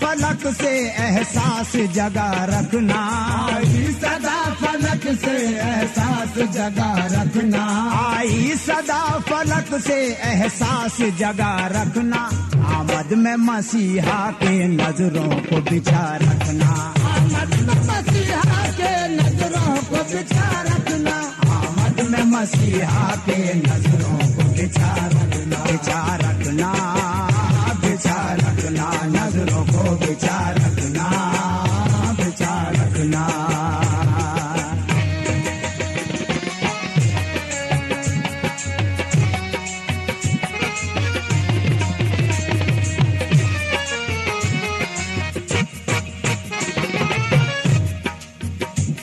फलक से एहसास जगा रखना, आई सदा फलक से एहसास जगा रखना, आई सदा फलक से एहसास जगा रखना, आमद में मसीहा के नजरों को बिछा रखना, आमद में मसीहा के नजरों को बिछा रखना, आमद में मसीहा के नजरों को बिछा रखना, बिछा रखना, बिछा रखना, नजरों को बिछा रखना, बिछा रखना।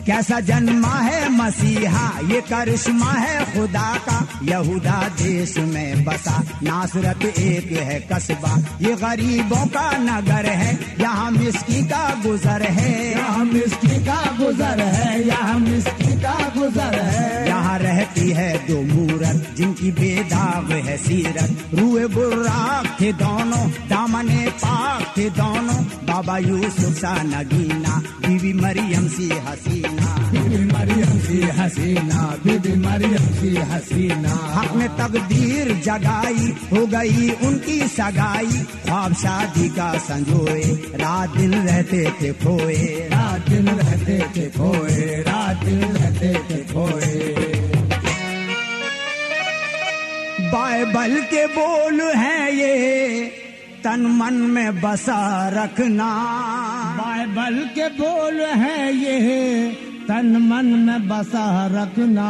कैसा जन्मा है मसीहा, ये करिश्मा है खुदा का, यहूदा देश में बसा नासरत एक है कस्बा, ये गरीबों का नगर है, यहाँ मिस्की का गुजर है, यहाँ मिस्की का गुजर है, यहाँ मिस्की का गुजर है, यहाँ रहती है दो मूरत जिनकी बेदाग है सीरत, रूए बुर्राक थे दोनों, दामने पाक थे दोनों, बाबा यूसुफ सा नगीना, बीवी मरियम सी हसीना, बीबी मरियम सी हसीना, बीबी मरियम सी हसीना। हक ने तकदीर जगाई, हो गई उनकी सगाई, ख्वाब शादी का संजोए, रात दिन रहते थे खोए, रात दिन रहते थे खोए, रात दिन रहते थे खोए। बाइबल के बोल हैं ये, तन मन में बसा रखना, बाइबल के बोल हैं ये, तन मन में बसा रखना,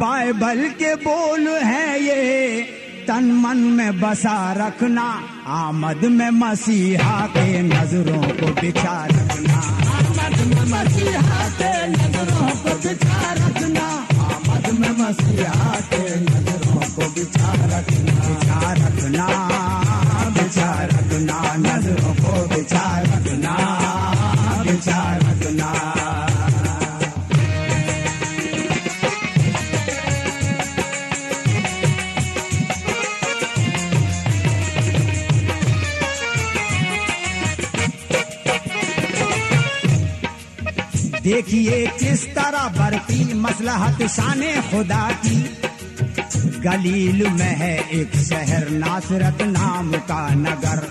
बाइबल के बोल हैं ये, तन मन में बसा रखना, आमद में मसीहा के नजरों को बिछा रखना, आमद में मसीहा के नजरों को बिछा रखना, आमद में मसीहा के नजरों को बिछा रखना, बिछा रखना, बिछा रखना, नजरों को बिछा रखना, बिछा रखना। देखिए किस तरह बरती मसलहत शाने खुदा की, गलील में है एक शहर नासरत नाम का नगर,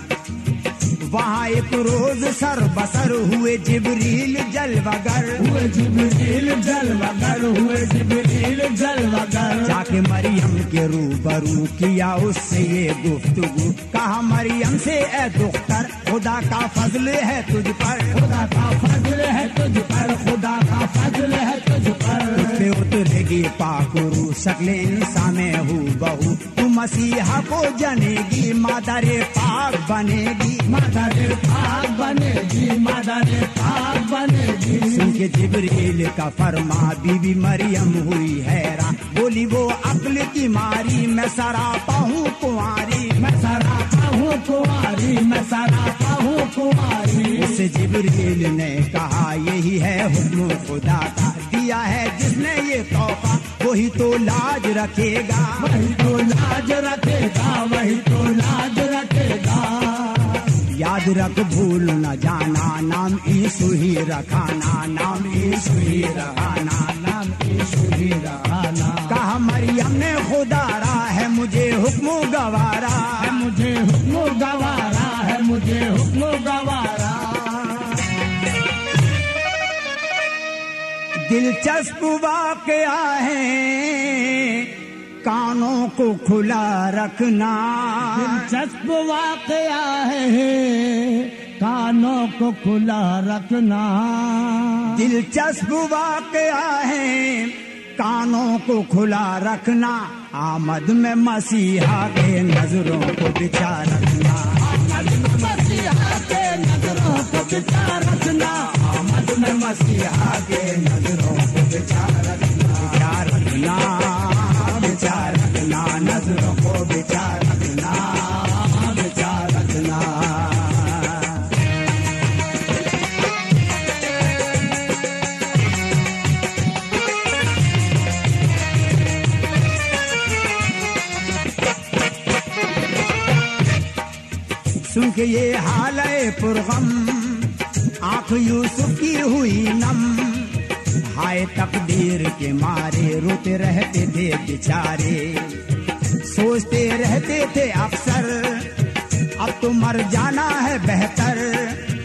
वहाँ एक रोज सर बसर हुए जिब्रील जलवागर, हुए जिब्रील जलवागर, हुए जिब्रील जलवागर, जाके मरियम के रूबरू किया उससे ये गुफ्तगू, कहा मरियम से ए दुख्तर, खुदा का फजल है तुझ पर, खुदा का फजल है तुझ पर, खुदा का फजल है तुझ पर, तुझे उतरेगी पाकुरू शक्ल इंसान में हूँ बहू, तू मसीहा को जनेगी, मादरे पाक बनेगी, मादरे पाक बनेगी, मादरे पाक बनेगी। सुन के जिब्रील का फरमा बीबी मरियम हुई हैरान, बोली वो अक्ल की मारी, मैं सरापा हूँ कुंवारी, मैं सरापा हूँ कुंवारी, मैं सरापा हूँ कुंवारी। उससे जिब्रील ने कहा यही है हुक्म खुदा का, दिया है जिसने ये तोहफा वही तो लाज रखेगा, वही तो लाज रखेगा, वही तो लाज रखेगा। याद रख भूल न जाना, नाम यीशु ही रखाना, नाम यीशु ही रखाना। नाम यीशु ही रहाना। कहा मरियम ने खुदारा है मुझे हुक्म गवारा है, मुझे हुक्म गवारा है, मुझे हुक्म गवारा। दिलचस्प वाकया है कानों को खुला रखना, दिलचस्प वाकया है कानों को खुला रखना, दिलचस्प वाकया है कानों को खुला रखना। आमद में मसीहा के नजरों को बिछा रखना, आमद में मसीहा के नजरों को बिछा रखना, आमद में मसीहा के नजरों को बिछा रखना, बिछा रखना, विचार रखना, नजरों को विचार रखना, विचार रखना। सुन के ये हाले पुरगम, आंख यूसुफ की हुई नम। हाय तकदीर के मारे रोते रहते थे बेचारे, सोचते रहते थे अफसर अब तो मर जाना है बेहतर।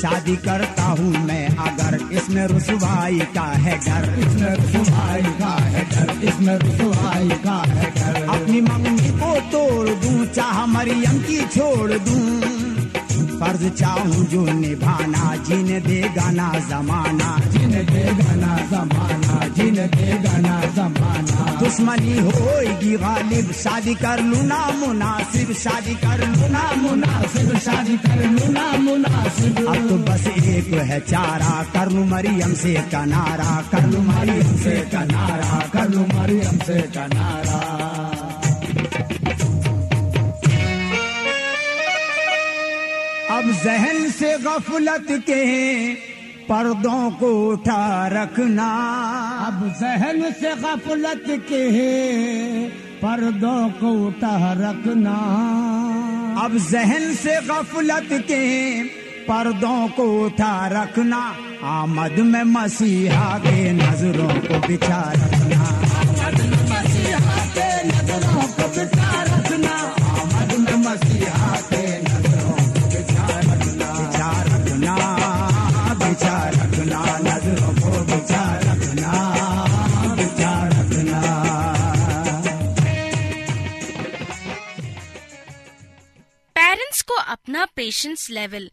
शादी करता हूँ मैं अगर इसमें रुसवाई का है डर, इसमें रुसवाई का है डर, इसमें रुसवाई का है डर। अपनी मम्मी को तोड़ दूँ चाह मरियम की छोड़ दूँ, फर्ज चाहूं जो निभाना, जीने देगा ना जमाना, जीने देगा ना जमाना, जीने देगा ना जमाना। दुश्मनी होएगी गालिब, शादी कर लूं ना मुनासिब, शादी कर लूं ना मुनासिब, शादी कर लूं ना मुनासिब। अब तो बस एक है चारा, कर लूं मरियम से कनारा, कर लूं मरियम से कनारा, कर लूं मरियम से कनारा। अब जहन से गफलत के पर्दों को उठा रखना, अब जहन से गफलत के पर्दों को उठा रखना, अब जहन से गफलत के पर्दों को उठा रखना। आमद में मसीहा के नजरों को बिछा रखना, आमद में मसीहा के नजरों को बिछा रखना, आमद में मसीहा के नजरों को अपना पेशेंस लेवल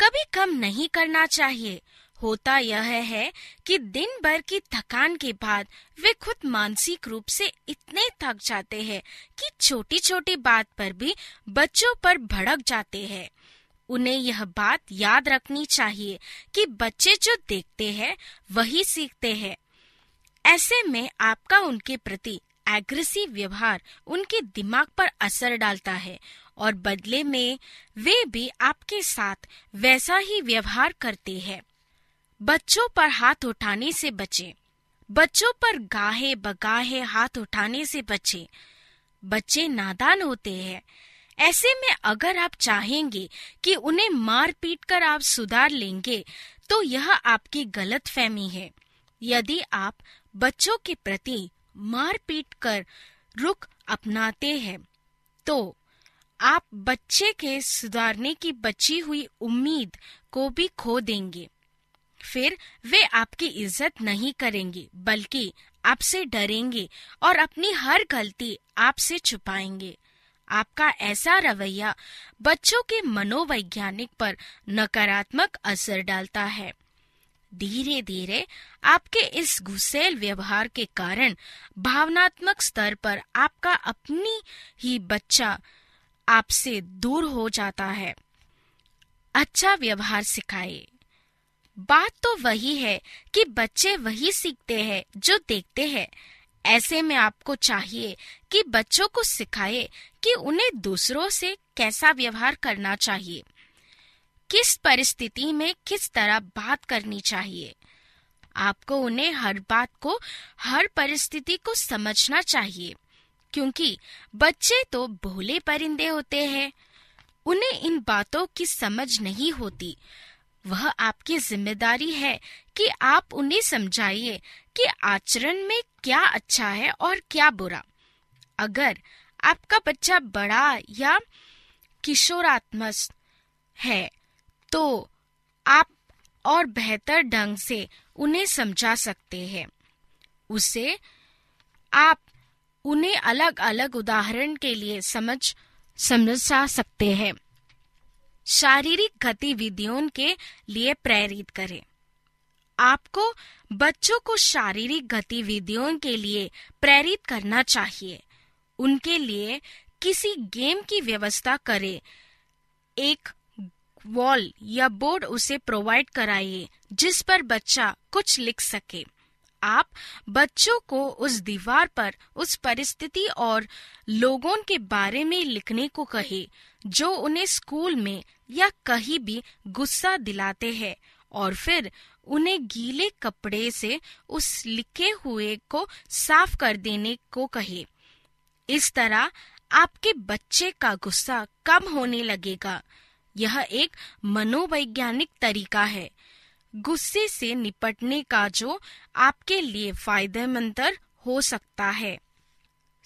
कभी कम नहीं करना चाहिए। होता यह है कि दिन भर की थकान के बाद वे खुद मानसिक रूप से इतने थक जाते हैं कि छोटी छोटी बात पर भी बच्चों पर भड़क जाते हैं। उन्हें यह बात याद रखनी चाहिए कि बच्चे जो देखते हैं वही सीखते हैं। ऐसे में आपका उनके प्रति एग्रेसिव व्यवहार उनके दिमाग पर असर डालता है और बदले में वे भी आपके साथ वैसा ही व्यवहार करते हैं। बच्चों पर हाथ उठाने से बचें, बच्चों पर गाहे बगाहे हाथ उठाने से बचें। बच्चे नादान होते हैं। ऐसे में अगर आप चाहेंगे कि उन्हें मार पीट कर आप सुधार लेंगे तो यह आपकी गलतफहमी है। यदि आप बच्चों के प्रति मार पीट कर रुख अपनाते हैं तो आप बच्चे के सुधारने की बची हुई उम्मीद को भी खो देंगे। फिर वे आपकी इज्जत नहीं करेंगे बल्कि आपसे डरेंगे और अपनी हर गलती आपसे छुपाएंगे। आपका ऐसा रवैया बच्चों के मनोवैज्ञानिक पर नकारात्मक असर डालता है। धीरे धीरे आपके इस गुस्सेल व्यवहार के कारण भावनात्मक स्तर पर आपका अपनी ही बच्चा आपसे दूर हो जाता है। अच्छा व्यवहार सिखाए। बात तो वही है कि बच्चे वही सीखते हैं जो देखते हैं। ऐसे में आपको चाहिए कि बच्चों को सिखाए कि उन्हें दूसरों से कैसा व्यवहार करना चाहिए, किस परिस्थिति में किस तरह बात करनी चाहिए। आपको उन्हें हर बात को, हर परिस्थिति को समझना चाहिए क्योंकि बच्चे तो भोले परिंदे होते हैं। उन्हें इन बातों की समझ नहीं होती। वह आपकी जिम्मेदारी है कि आप उन्हें समझाइए आपके आचरण में क्या अच्छा है और क्या बुरा। अगर आपका बच्चा बड़ा या किशोरात्मक है तो आप और बेहतर ढंग से उन्हें समझा सकते हैं। उसे आप उन्हें अलग अलग उदाहरण के लिए समझा सकते हैं। शारीरिक गतिविधियों के लिए प्रेरित करें। आपको बच्चों को शारीरिक गतिविधियों के लिए प्रेरित करना चाहिए। उनके लिए किसी गेम की व्यवस्था करें, एक वॉल या बोर्ड उसे प्रोवाइड कराइए जिस पर बच्चा कुछ लिख सके। आप बच्चों को उस दीवार पर उस परिस्थिति और लोगों के बारे में लिखने को कहे जो उन्हें स्कूल में या कहीं भी गुस्सा दिलाते हैं, और फिर उन्हें गीले कपड़े से उस लिखे हुए को साफ कर देने को कहे। इस तरह आपके बच्चे का गुस्सा कम होने लगेगा। यह एक मनोवैज्ञानिक तरीका है गुस्से से निपटने का जो आपके लिए फायदेमंद हो सकता है।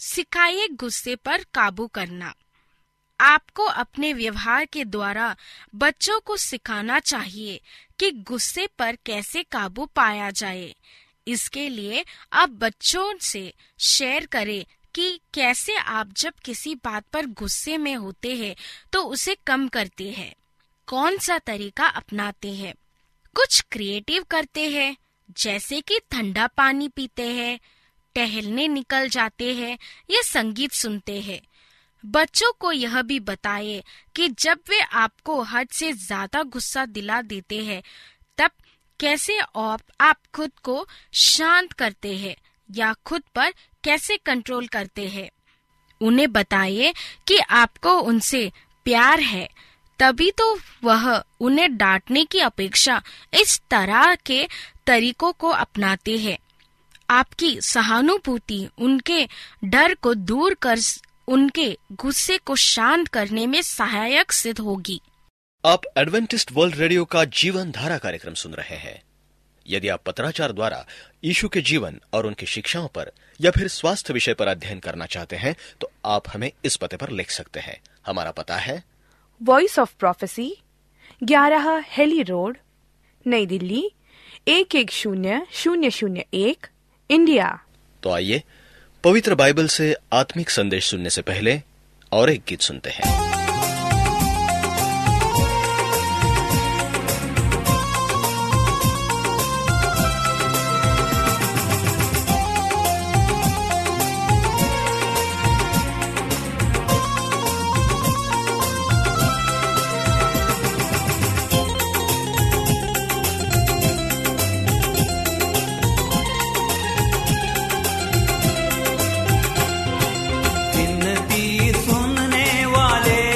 सिखाइए गुस्से पर काबू करना। आपको अपने व्यवहार के द्वारा बच्चों को सिखाना चाहिए कि गुस्से पर कैसे काबू पाया जाए। इसके लिए आप बच्चों से शेयर करें कि कैसे आप जब किसी बात पर गुस्से में होते हैं तो उसे कम करते हैं, कौन सा तरीका अपनाते हैं। कुछ क्रिएटिव करते हैं जैसे कि ठंडा पानी पीते हैं, टहलने निकल जाते हैं या संगीत सुनते हैं। बच्चों को यह भी बताएं कि जब वे आपको हद से ज्यादा गुस्सा दिला देते हैं तब कैसे आप खुद को शांत करते हैं या खुद पर कैसे कंट्रोल करते हैं। उन्हें बताइए कि आपको उनसे प्यार है, तभी तो वह उन्हें डांटने की अपेक्षा इस तरह के तरीकों को अपनाते हैं। आपकी सहानुभूति उनके डर को दूर कर उनके गुस्से को शांत करने में सहायक सिद्ध होगी। आप एडवेंटिस्ट वर्ल्ड रेडियो का जीवन धारा कार्यक्रम सुन रहे हैं। यदि आप पत्राचार द्वारा यीशु के जीवन और उनकी शिक्षाओं पर या फिर स्वास्थ्य विषय पर अध्ययन करना चाहते हैं तो आप हमें इस पते पर लिख सकते हैं। हमारा पता है voice of prophecy, 11 Haley road, नई दिल्ली 110001, इंडिया। तो आइए पवित्र बाइबल से आत्मिक संदेश सुनने से पहले और एक गीत सुनते हैं। वाले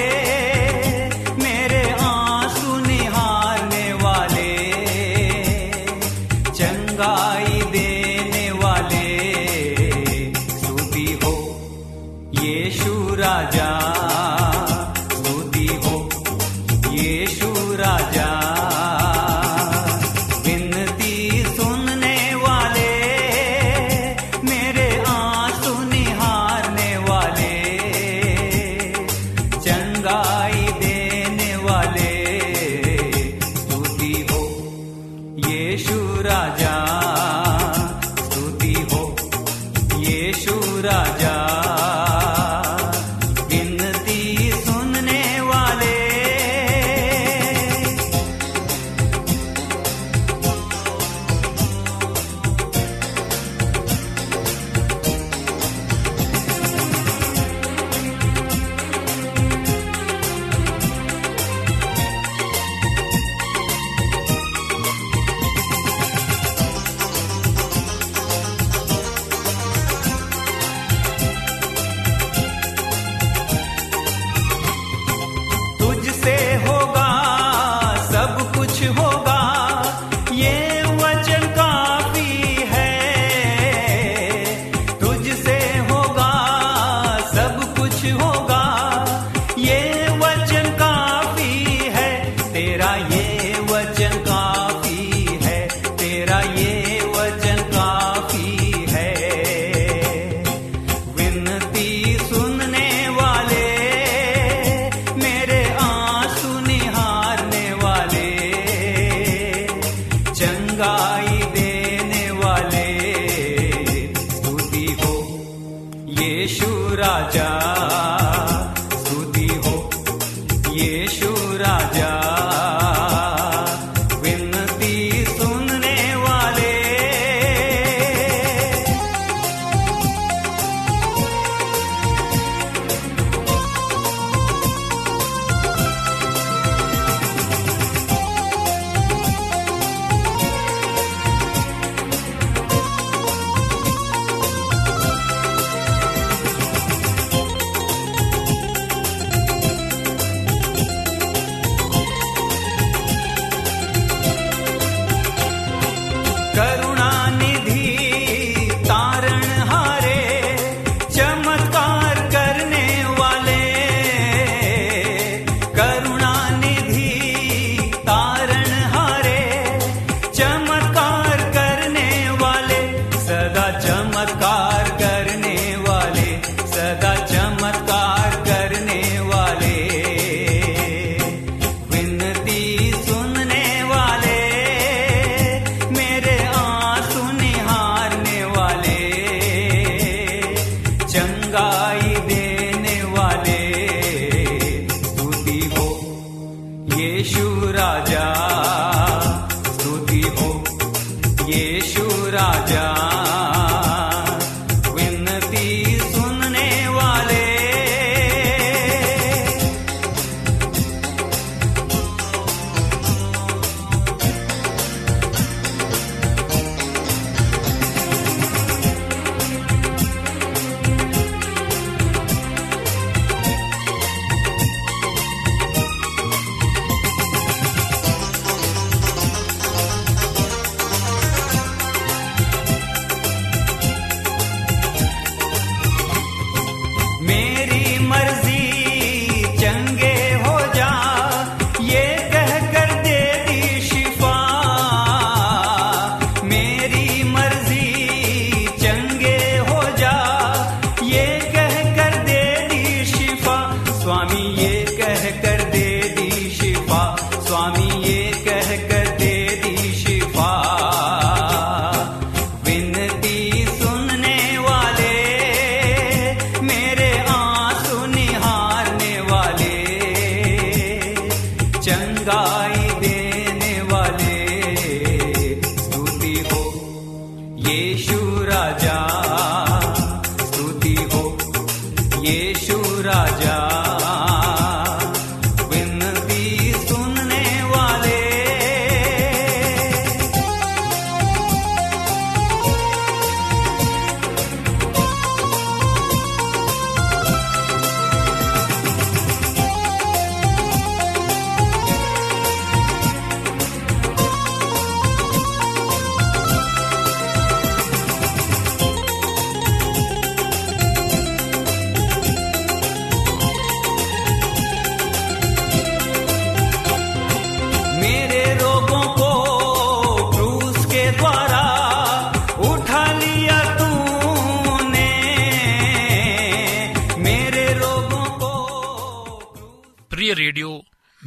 प्रिय रेडियो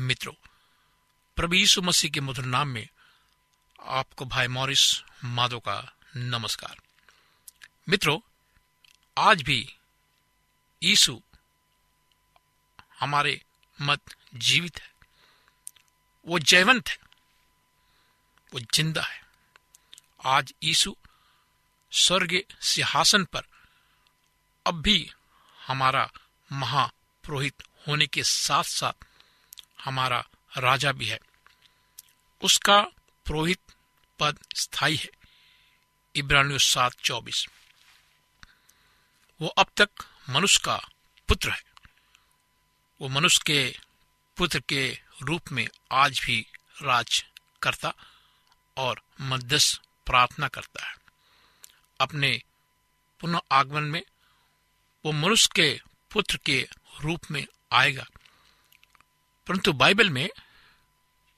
मित्रों, प्रभु यीशु मसीह के मधुर नाम में आपको भाई मॉरिस माधो का नमस्कार। मित्रों, आज भी यीशु हमारे मध्य जीवित है, वो जयवंत है, वो जिंदा है। आज यीशु स्वर्ग सिंहासन पर अब भी हमारा महापुरोहित होने के साथ साथ हमारा राजा भी है। उसका पुरोहित पद स्थायी है। इब्रानियों 7:24। वो अब तक मनुष्य का पुत्र है। वो मनुष्य के पुत्र के रूप में आज भी राज करता और मध्यस्थ प्रार्थना करता है। अपने पुनः आगमन में वो मनुष्य के पुत्र के रूप में आएगा, परंतु बाइबल में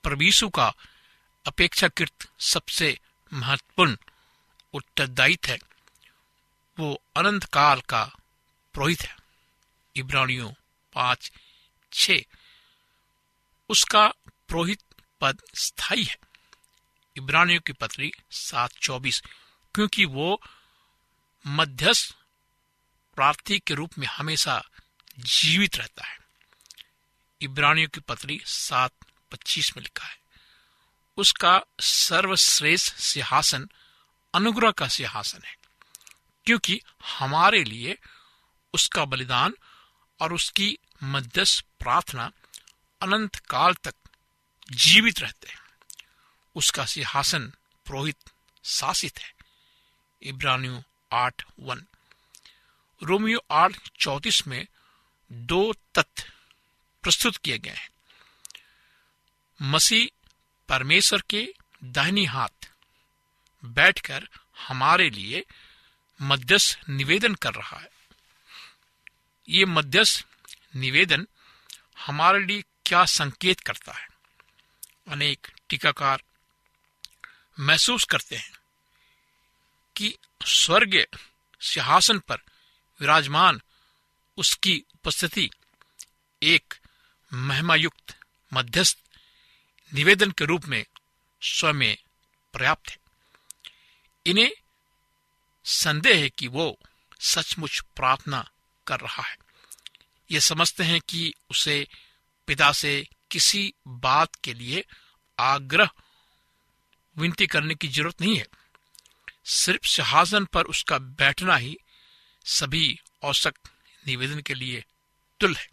प्रभु यीशु का अपेक्षाकृत सबसे महत्वपूर्ण उत्तरदायित्व है। वो अनंत काल का पुरोहित है। इब्रानियों 5:6। उसका पुरोहित पद स्थायी है। इब्रानियों की पत्री 7:24। क्योंकि वो मध्यस्थ प्रार्थी के रूप में हमेशा जीवित रहता है। इब्रानियों की पत्री 7:25 में लिखा है, उसका सर्वश्रेष्ठ सिंहासन अनुग्रह का सिंहासन है, क्योंकि हमारे लिए उसका बलिदान और उसकी मध्यस्थ प्रार्थना अनंत काल तक जीवित रहते हैं। उसका सिंहासन पुरोहित शासित है। इब्रानियों 8:1। रोमियो 8:34 में 2 तथ्य प्रस्तुत किए गए हैं। मसीह परमेश्वर के दाहिनी हाथ बैठकर हमारे लिए मध्यस्थ निवेदन कर रहा है। ये मध्यस्थ निवेदन हमारे लिए क्या संकेत करता है? अनेक टीकाकार महसूस करते हैं कि स्वर्ग सिंहासन पर विराजमान उसकी उपस्थिति एक महिमायुक्त मध्यस्थ निवेदन के रूप में स्वयं पर्याप्त है। इन्हें संदेह है कि वो सचमुच प्रार्थना कर रहा है। ये समझते हैं कि उसे पिता से किसी बात के लिए आग्रह विनती करने की जरूरत नहीं है। सिर्फ सिंहासन पर उसका बैठना ही सभी औसक निवेदन के लिए तुल है।